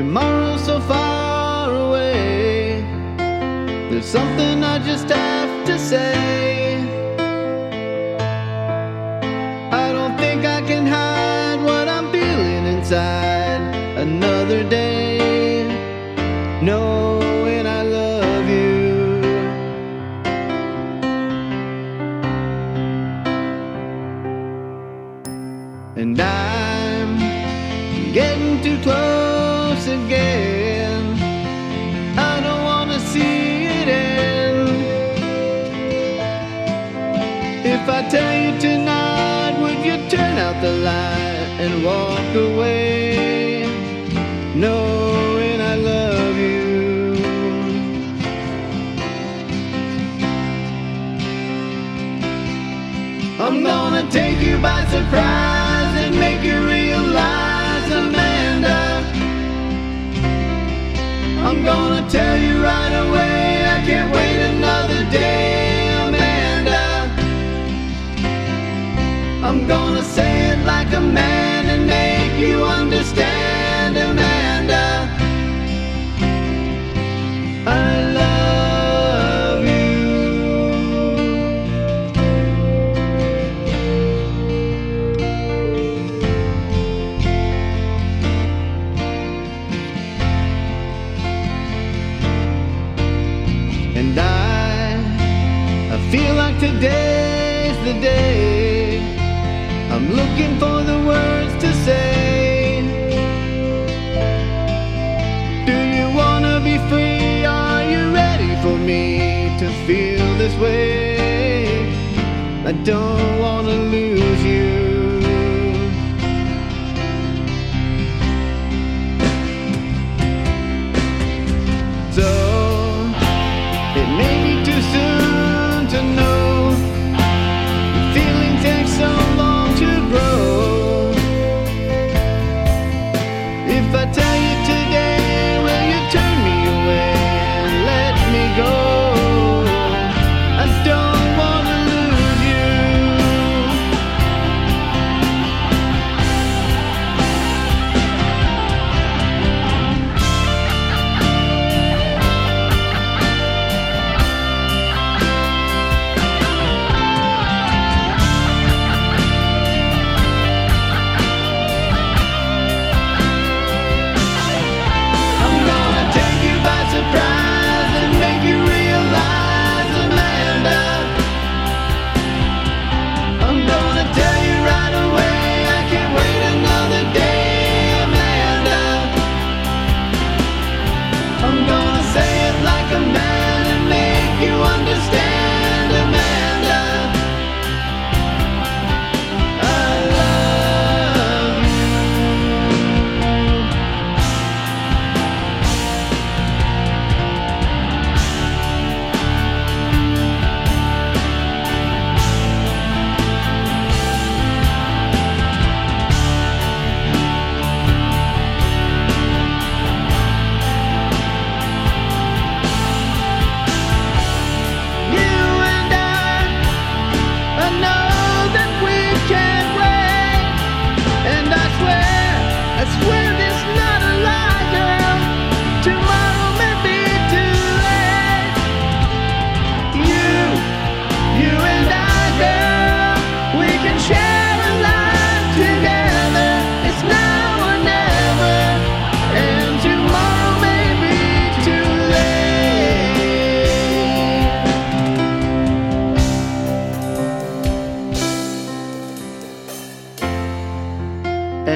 Tomorrow so far away. There's something I just have to say. I don't think I can hide what I'm feeling inside. Another day, knowing I love you. And I'm getting too close again. I don't want to see it end. If I tell you tonight, would you turn out the light and walk away, knowing I love you? I'm gonna take you by surprise and make you realize, Amanda, I'm gonna tell you right away, I can't wait another day, Amanda. I'm gonna say it like a man and make you understand, Amanda, I love you. And I feel like today's the day. I'm looking for the words to say. Do you wanna be free? Are you ready for me to feel this way? I don't wanna lose you.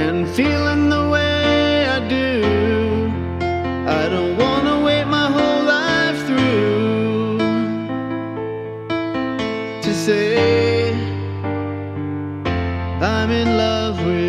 And feeling the way I do, I don't wanna wait my whole life through to say I'm in love with you.